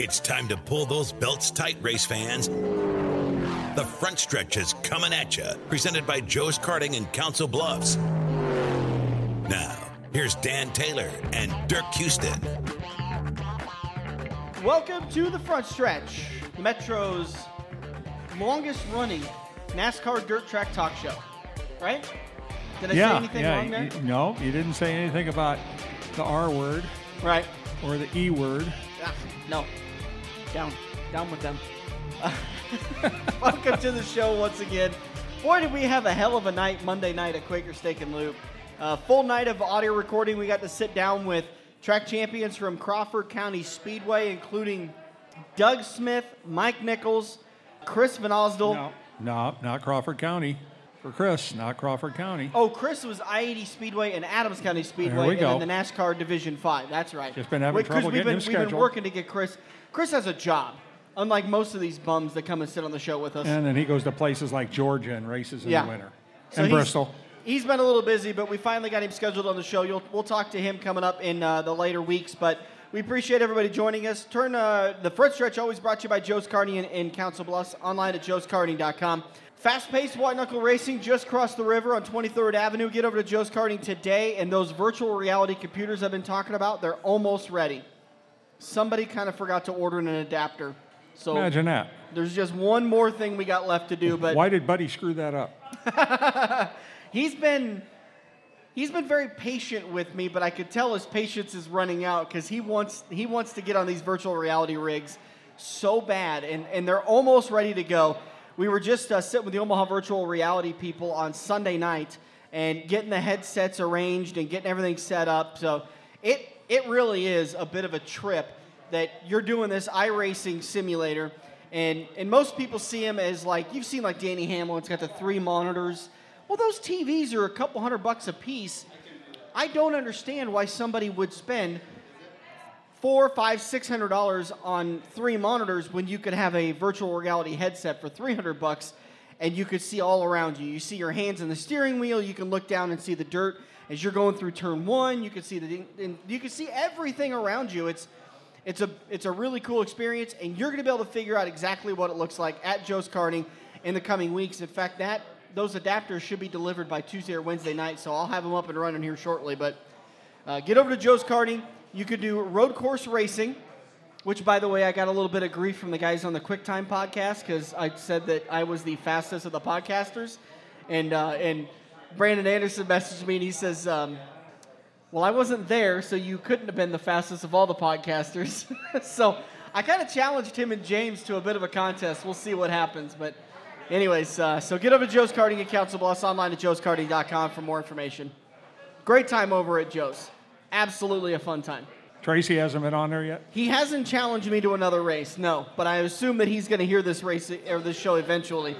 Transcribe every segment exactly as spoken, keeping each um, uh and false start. It's time to pull those belts tight, race fans. The front stretch is coming at you, presented by Joe's Karting in Council Bluffs. Now, here's Dan Taylor and Dirk Houston. Welcome to the front stretch, Metro's longest running NASCAR dirt track talk show, right? Did I yeah, say anything yeah, wrong there? You, no, you didn't say anything about the R word. Right. Or the E word. Ah, no. Down. Down with them. Uh, welcome to the show once again. Boy, did we have a hell of a night Monday night at Quaker Steak and Loop. Uh, full night of audio recording. We got to sit down with track champions from Crawford County Speedway, including Doug Smith, Mike Nichols, Chris Van Osdell. No, no, not Crawford County. For Chris, not Crawford County. Oh, Chris was I eighty Speedway and Adams County Speedway and then the NASCAR Division five. That's right. Just been having Wait, trouble getting been, him scheduled. We've been working to get Chris. Chris has a job, unlike most of these bums that come and sit on the show with us. And then he goes to places like Georgia and races in yeah. the winter. So and he's, Bristol. He's been a little busy, but we finally got him scheduled on the show. You'll, we'll talk to him coming up in uh, the later weeks, but we appreciate everybody joining us. Turn uh, The front stretch always brought to you by Joe's Karting in, in Council Bluffs, online at joes karting dot com. Fast-paced white-knuckle racing just crossed the river on twenty-third Avenue. Get over to Joe's Karting today, and those virtual reality computers I've been talking about, they're almost ready. Somebody kind of forgot to order an adapter. So imagine that. There's just one more thing we got left to do. But why did Buddy screw that up? he's been he's been very patient with me, but I could tell his patience is running out because he wants he wants to get on these virtual reality rigs so bad, and, and they're almost ready to go. We were just uh, sitting with the Omaha virtual reality people on Sunday night and getting the headsets arranged and getting everything set up. So it it really is a bit of a trip that you're doing this iRacing simulator. And, and most people see him as like, you've seen like Denny Hamlin, it's got the three monitors. Well, those T Vs are a couple hundred bucks a piece. I don't understand why somebody would spend Four, five, six hundred dollars on three monitors when you could have a virtual reality headset for three hundred bucks, and you could see all around you. You see your hands in the steering wheel. You can look down and see the dirt as you're going through turn one. You can see the, and you can see everything around you. It's, it's a, it's a really cool experience, and you're going to be able to figure out exactly what it looks like at Joe's Karting in the coming weeks. In fact, that those adapters should be delivered by Tuesday or Wednesday night, so I'll have them up and running here shortly. But uh, get over to Joe's Karting. You could do road course racing, which, by the way, I got a little bit of grief from the guys on the QuickTime podcast because I said that I was the fastest of the podcasters. And uh, and Brandon Anderson messaged me, and he says, um, well, I wasn't there, so you couldn't have been the fastest of all the podcasters. So I kind of challenged him and James to a bit of a contest. We'll see what happens. But anyways, uh, so get over to Joe's Karting at Council Bluffs, online at joes karting dot com for more information. Great time over at Joe's. Absolutely a fun time. Tracy hasn't been on there yet? He hasn't challenged me to another race, no. But I assume that he's going to hear this race or this show eventually.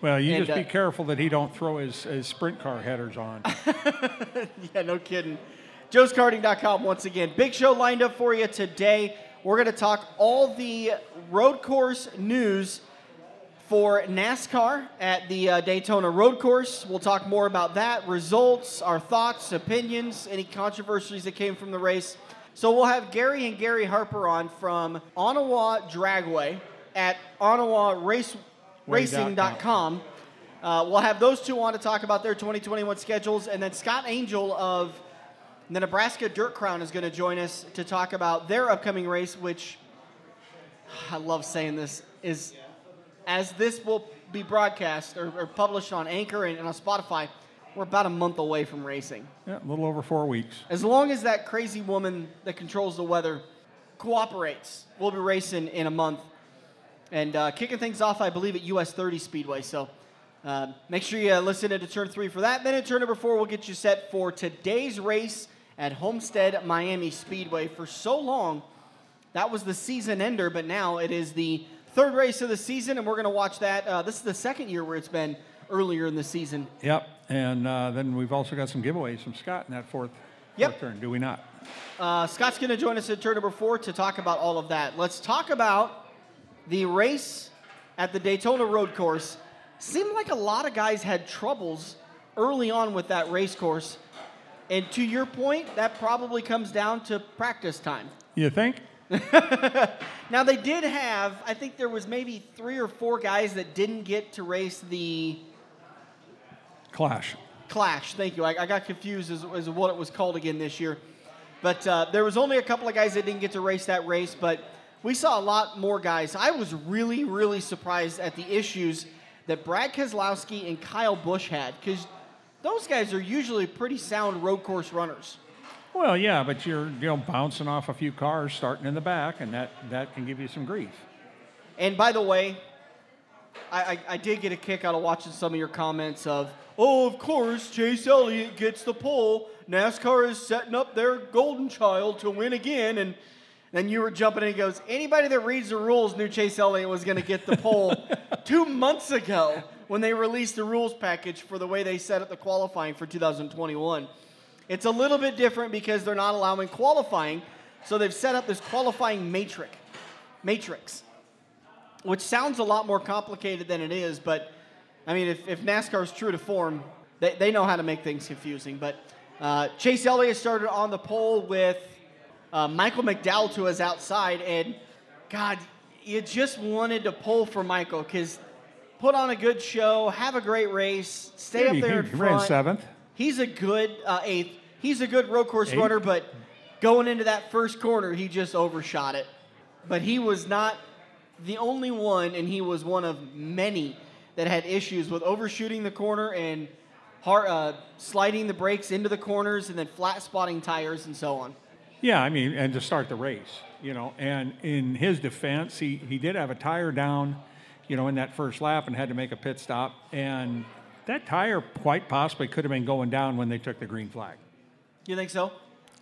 Well, you and, just be uh, careful that he don't throw his, his sprint car headers on. Yeah, no kidding. joes karting dot com once again. Big show lined up for you today. We're going to talk all the road course news for NASCAR at the uh, Daytona Road Course. We'll talk more about that, results, our thoughts, opinions, any controversies that came from the race. So we'll have Gary and Gary Harper on from Onawa Dragway at onawa racing dot com. Uh, we'll have those two on to talk about their twenty twenty-one schedules. And then Scott Angel of the Nebraska Dirt Crown is going to join us to talk about their upcoming race, which, I love saying this, is... as this will be broadcast or, or published on Anchor and, and on Spotify, we're about a month away from racing. Yeah, a little over four weeks. As long as that crazy woman that controls the weather cooperates, we'll be racing in a month. And uh, kicking things off, I believe, at U S thirty Speedway. So uh, make sure you listen to turn three for that. Then at turn number four, we'll get you set for today's race at Homestead Miami Speedway. For so long, that was the season ender, but now it is the third race of the season, and we're going to watch that. Uh, this is the second year where it's been earlier in the season. Yep, and uh, then we've also got some giveaways from Scott in that fourth, yep. fourth turn, do we not? Uh, Scott's going to join us at turn number four to talk about all of that. Let's talk about the race at the Daytona Road Course. Seemed like a lot of guys had troubles early on with that race course, and to your point, that probably comes down to practice time. You think? Now, they did have, I think there was maybe three or four guys that didn't get to race the... Clash. Clash, thank you. I, I got confused as, as what it was called again this year. But uh, there was only a couple of guys that didn't get to race that race, but we saw a lot more guys. I was really, really surprised at the issues that Brad Keselowski and Kyle Busch had, because those guys are usually pretty sound road course runners. Well, yeah, but you're you know, bouncing off a few cars starting in the back, and that, that can give you some grief. And by the way, I, I, I did get a kick out of watching some of your comments of, oh, of course, Chase Elliott gets the pole. NASCAR is setting up their golden child to win again. And then you were jumping in and goes, anybody that reads the rules knew Chase Elliott was going to get the pole two months ago when they released the rules package for the way they set up the qualifying for two thousand twenty-one. It's a little bit different because they're not allowing qualifying, so they've set up this qualifying matrix, matrix, which sounds a lot more complicated than it is, but, I mean, if, if NASCAR is true to form, they, they know how to make things confusing. But uh, Chase Elliott started on the pole with uh, Michael McDowell to his outside, and, God, you just wanted to pull for Michael because put on a good show, have a great race, stay up there in front. He ran seventh. He's a good uh, eighth. He's a good road course eighth? runner, but going into that first corner, he just overshot it. But he was not the only one, and he was one of many that had issues with overshooting the corner and hard, uh, sliding the brakes into the corners and then flat spotting tires and so on. Yeah, I mean, and to start the race, you know. And in his defense, he, he did have a tire down, you know, in that first lap and had to make a pit stop. And that tire quite possibly could have been going down when they took the green flag. You think so?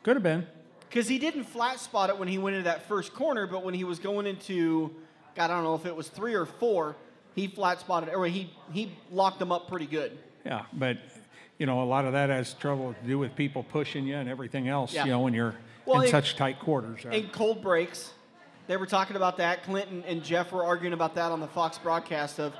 Could have been. Because he didn't flat spot it when he went into that first corner, but when he was going into, God, I don't know if it was three or four, he flat spotted, or he, he locked them up pretty good. Yeah, but, you know, a lot of that has trouble to do with people pushing you and everything else, yeah. you know, when you're well, in it, such tight quarters. Right? And cold breaks. They were talking about that. Clinton and Jeff were arguing about that on the Fox broadcast of,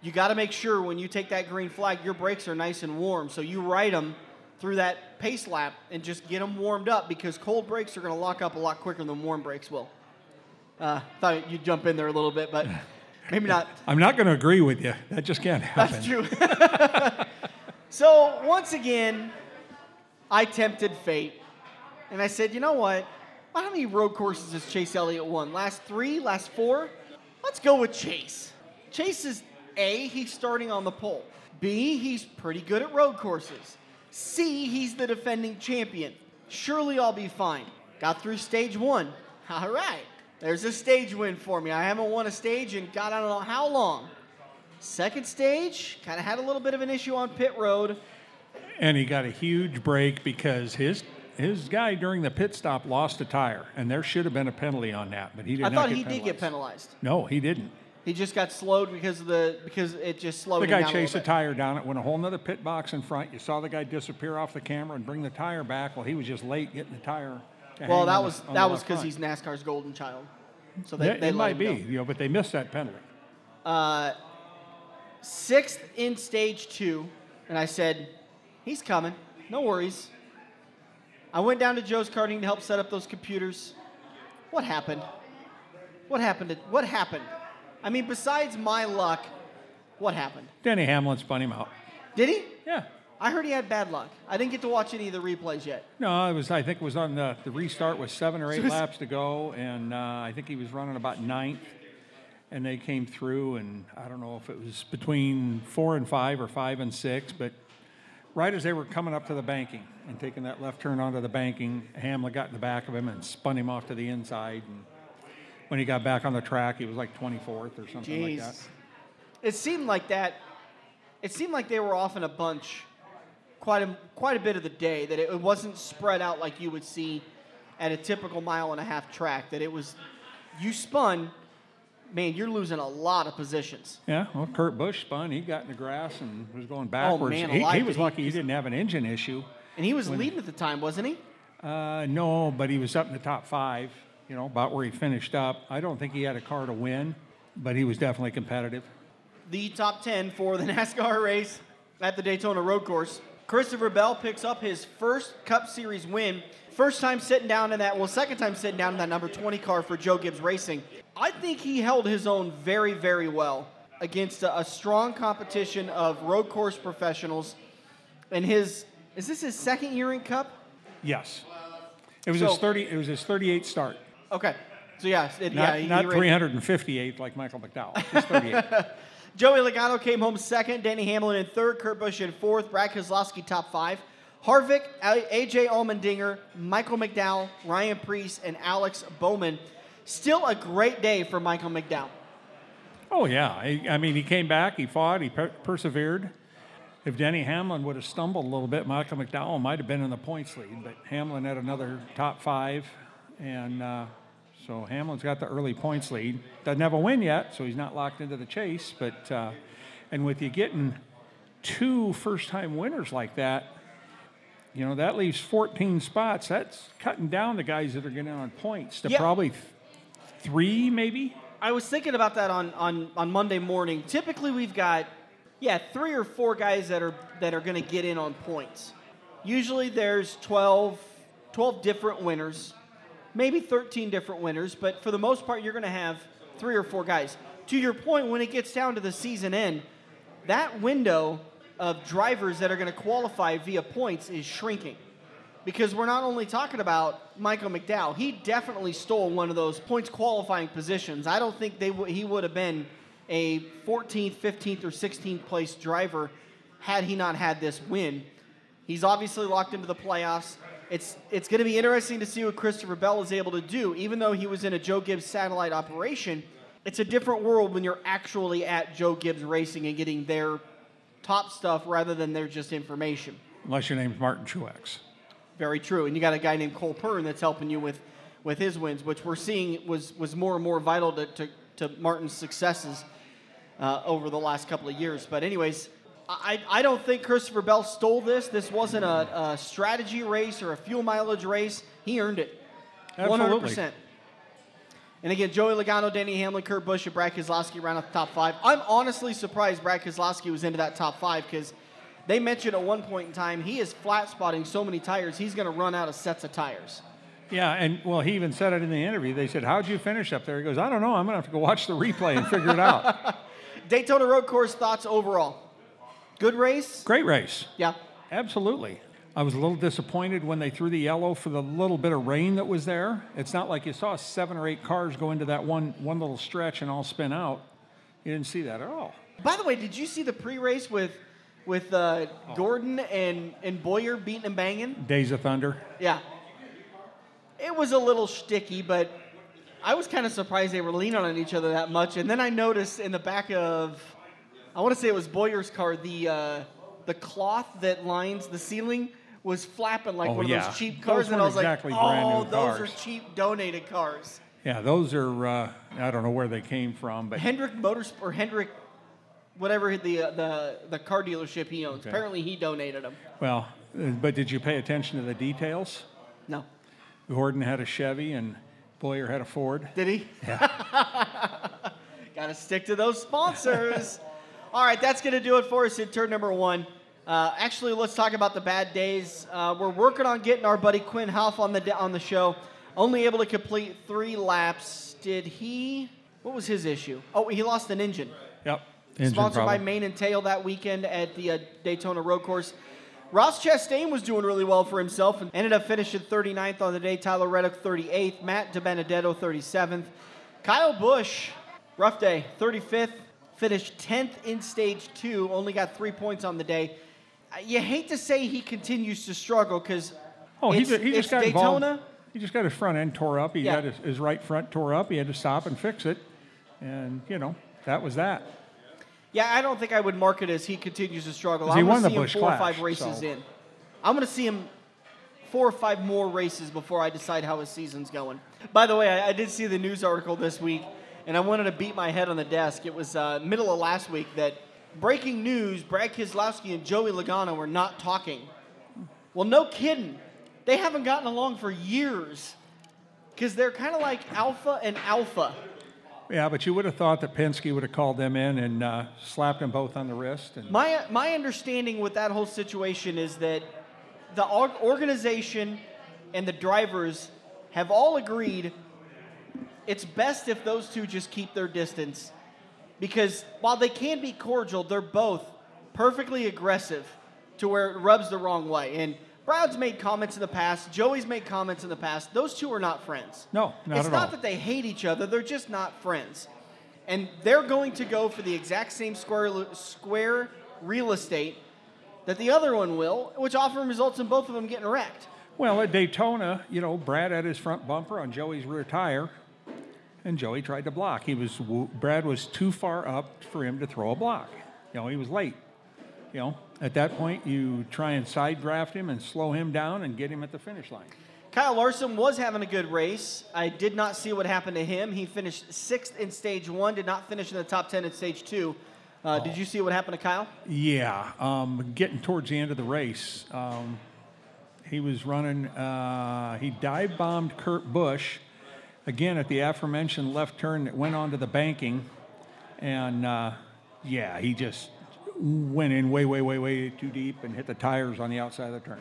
you got to make sure when you take that green flag, your brakes are nice and warm. So you ride them through that pace lap and just get them warmed up because cold brakes are going to lock up a lot quicker than warm brakes will. Uh, thought you'd jump in there a little bit, but maybe not. I'm not going to agree with you. That just can't happen. That's true. So once again, I tempted fate. And I said, you know what? How many road courses has Chase Elliott won? Last three? Last four? Let's go with Chase. Chase is... A, he's starting on the pole. B, he's pretty good at road courses. C, he's the defending champion. Surely I'll be fine. Got through stage one. All right. There's a stage win for me. I haven't won a stage in God, I don't know how long. Second stage, kind of had a little bit of an issue on pit road. And he got a huge break because his his guy during the pit stop lost a tire, and there should have been a penalty on that, but he didn't. I thought he did get penalized. No, he didn't. He just got slowed because of the because it just slowed him down. The guy chased the tire down. It went a whole nother pit box in front. You saw the guy disappear off the camera and bring the tire back. Well, he was just late getting the tire. Well, that was that was because he's NASCAR's golden child. So they, they might be, you know, but they missed that penalty. Uh, sixth in stage two, and I said, "He's coming. No worries." I went down to Joe's Karting to help set up those computers. What happened? What happened? To, what happened? I mean, besides my luck, what happened? Denny Hamlin spun him out. Did he? Yeah. I heard he had bad luck. I didn't get to watch any of the replays yet. No, it was. I think it was on the, the restart with seven or eight so laps to go, and uh, I think he was running about ninth, and they came through, and I don't know if it was between four and five or five and six, but right as they were coming up to the banking and taking that left turn onto the banking, Hamlin got in the back of him and spun him off to the inside, and when he got back on the track, he was like twenty-fourth or something Jeez. like that. It seemed like that. It seemed like they were off in a bunch quite a, quite a bit of the day, that it wasn't spread out like you would see at a typical mile and a half track, that it was, you spun, man, you're losing a lot of positions. Yeah, well, Kurt Busch spun. He got in the grass and was going backwards. Oh, man, he, he was lucky he didn't have an engine issue. And he was when, leading at the time, wasn't he? Uh, no, but he was up in the top five. You know, about where he finished up. I don't think he had a car to win, but he was definitely competitive. The top ten for the NASCAR race at the Daytona Road Course Christopher Bell picks up his first Cup Series win. First time sitting down in that, well, second time sitting down in that number twenty car for Joe Gibbs Racing. I think he held his own very, very well against a, a strong competition of road course professionals. And his, is this his second year in Cup? Yes. It was so, his thirty. It was his thirty-eighth start. Okay. So, yeah. It, not yeah, not three hundred fifty-eighth like Michael McDowell. Just thirty-eight. Joey Logano came home second. Denny Hamlin in third. Kurt Busch in fourth. Brad Keselowski top five. Harvick, A J Allmendinger, Michael McDowell, Ryan Preece, and Alex Bowman. Still a great day for Michael McDowell. Oh, yeah. I, I mean, he came back. He fought. He per- persevered. If Denny Hamlin would have stumbled a little bit, Michael McDowell might have been in the points lead, but Hamlin had another top five, and uh, so Hamlin's got the early points lead. Doesn't have a win yet, so he's not locked into the chase, but uh, and with you getting two first-time winners like that, you know, that leaves fourteen spots. That's cutting down the guys that are getting on points to yep. probably th- three maybe. I was thinking about that on, on, on Monday morning. Typically we've got Yeah, three or four guys that are that are going to get in on points. Usually there's twelve, twelve different winners, maybe thirteen different winners, but for the most part you're going to have three or four guys. To your point, when it gets down to the season end, that window of drivers that are going to qualify via points is shrinking because we're not only talking about Michael McDowell. He definitely stole one of those points qualifying positions. I don't think they w- he would have been a fourteenth, fifteenth, or sixteenth place driver had he not had this win. He's obviously locked into the playoffs. It's it's going to be interesting to see what Christopher Bell is able to do. Even though he was in a Joe Gibbs satellite operation, it's a different world when you're actually at Joe Gibbs Racing and getting their top stuff rather than their just information. Unless your name's Martin Truex. Very true. And you got a guy named Cole Pern that's helping you with, with his wins, which we're seeing was, was more and more vital to, to, to Martin's successes Uh, over the last couple of years. But anyways, I, I don't think Christopher Bell stole this. This wasn't a, a strategy race or a fuel mileage race. He earned it. Absolutely. one hundred percent. And again, Joey Logano, Denny Hamlin, Kurt Busch, and Brad Keselowski round out the top five. I'm honestly surprised Brad Keselowski was into that top five because they mentioned at one point in time he is flat spotting so many tires he's going to run out of sets of tires. Yeah, and, well, he even said it in the interview. They said, how'd you finish up there? He goes, I don't know. I'm going to have to go watch the replay and figure it out. Daytona Road Course thoughts overall. Good race? Great race. Yeah. Absolutely. I was a little disappointed when they threw the yellow for the little bit of rain that was there. It's not like you saw seven or eight cars go into that one one little stretch and all spin out. You didn't see that at all. By the way, did you see the pre-race with with uh, oh. Gordon and, and Bowyer beating and banging? Days of Thunder. Yeah. It was a little shticky, but I was kind of surprised they were leaning on each other that much. And then I noticed in the back of, I want to say it was Bowyer's car, the uh, the cloth that lines the ceiling was flapping like oh, one yeah. of those cheap cars. Those and I was exactly like, oh, those cars. are cheap donated cars. Yeah, those are, uh, I don't know where they came from. But Hendrick Motors, or Hendrick, whatever the, uh, the, the car dealership he owns. Okay. Apparently he donated them. Well, but did you pay attention to the details? No. Gordon had a Chevy and Bowyer had a Ford. Did he? Yeah. Got to stick to those sponsors. All right, that's going to do it for us in turn number one. Uh, actually, let's talk about the bad days. Uh, we're working on getting our buddy Quinn Half on the on the show. Only able to complete three laps. Did he? What was his issue? Oh, he lost an engine. Yep. Engine Sponsored problem. by Mane and Tail that weekend at the uh, Daytona Road Course. Ross Chastain was doing really well for himself and ended up finishing thirty-ninth on the day. Tyler Reddick, thirty-eighth. Matt DiBenedetto, thirty-seventh. Kyle Busch, rough day, thirty-fifth. Finished tenth in stage two. Only got three points on the day. You hate to say he continues to struggle because oh, he just, he just got Daytona. Involved. He just got his front end tore up. He yeah. got his, his right front tore up. He had to stop and fix it. And, you know, that was that. Yeah, I don't think I would mark it as he continues to struggle. I'm going to see him four or five races in. I'm going to see him four or five more races before I decide how his season's going. By the way, I, I did see the news article this week, and I wanted to beat my head on the desk. It was uh, middle of last week that breaking news, Brad Keselowski and Joey Logano were not talking. Well, no kidding. They haven't gotten along for years because they're kind of like alpha and alpha. Yeah, but you would have thought that Penske would have called them in and uh, slapped them both on the wrist. And my my understanding with that whole situation is that the organization and the drivers have all agreed it's best if those two just keep their distance, because while they can be cordial, they're both perfectly aggressive to where it rubs the wrong way. And Brad's made comments in the past. Joey's made comments in the past. Those two are not friends. No, not at all. It's not that they hate each other. They're just not friends. And they're going to go for the exact same square, square real estate that the other one will, which often results in both of them getting wrecked. Well, at Daytona, you know, Brad had his front bumper on Joey's rear tire, and Joey tried to block. He was Brad was too far up for him to throw a block. You know, he was late. You know, at that point, you try and side draft him and slow him down and get him at the finish line. Kyle Larson was having a good race. I did not see what happened to him. He finished sixth in stage one, did not finish in the top ten in stage two. Uh, oh. Did you see what happened to Kyle? Yeah. Um, getting towards the end of the race, um, he was running. Uh, he dive-bombed Kurt Busch, again, at the aforementioned left turn that went onto the banking. And, uh, yeah, he just went in way, way, way, way too deep and hit the tires on the outside of the turn.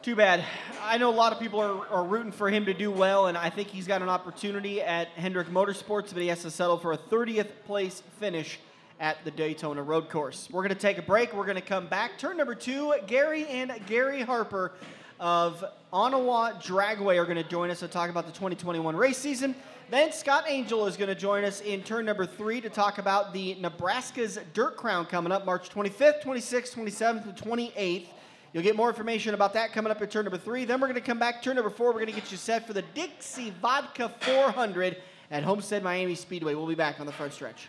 Too bad. I know a lot of people are, are rooting for him to do well, and I think he's got an opportunity at Hendrick Motorsports, but he has to settle for a thirtieth place finish at the Daytona Road Course. We're going to take a break. We're going to come back. Turn number two, Gary and Gary Harper of Onawa Dragway are going to join us to talk about the twenty twenty-one race season. Then Scott Angel is going to join us in turn number three to talk about the Nebraska's Dirt Crown coming up March twenty-fifth, twenty-sixth, twenty-seventh, and twenty-eighth. You'll get more information about that coming up in turn number three. Then we're going to come back. Turn number four, we're going to get you set for the Dixie Vodka four hundred at Homestead Miami Speedway. We'll be back on the front stretch.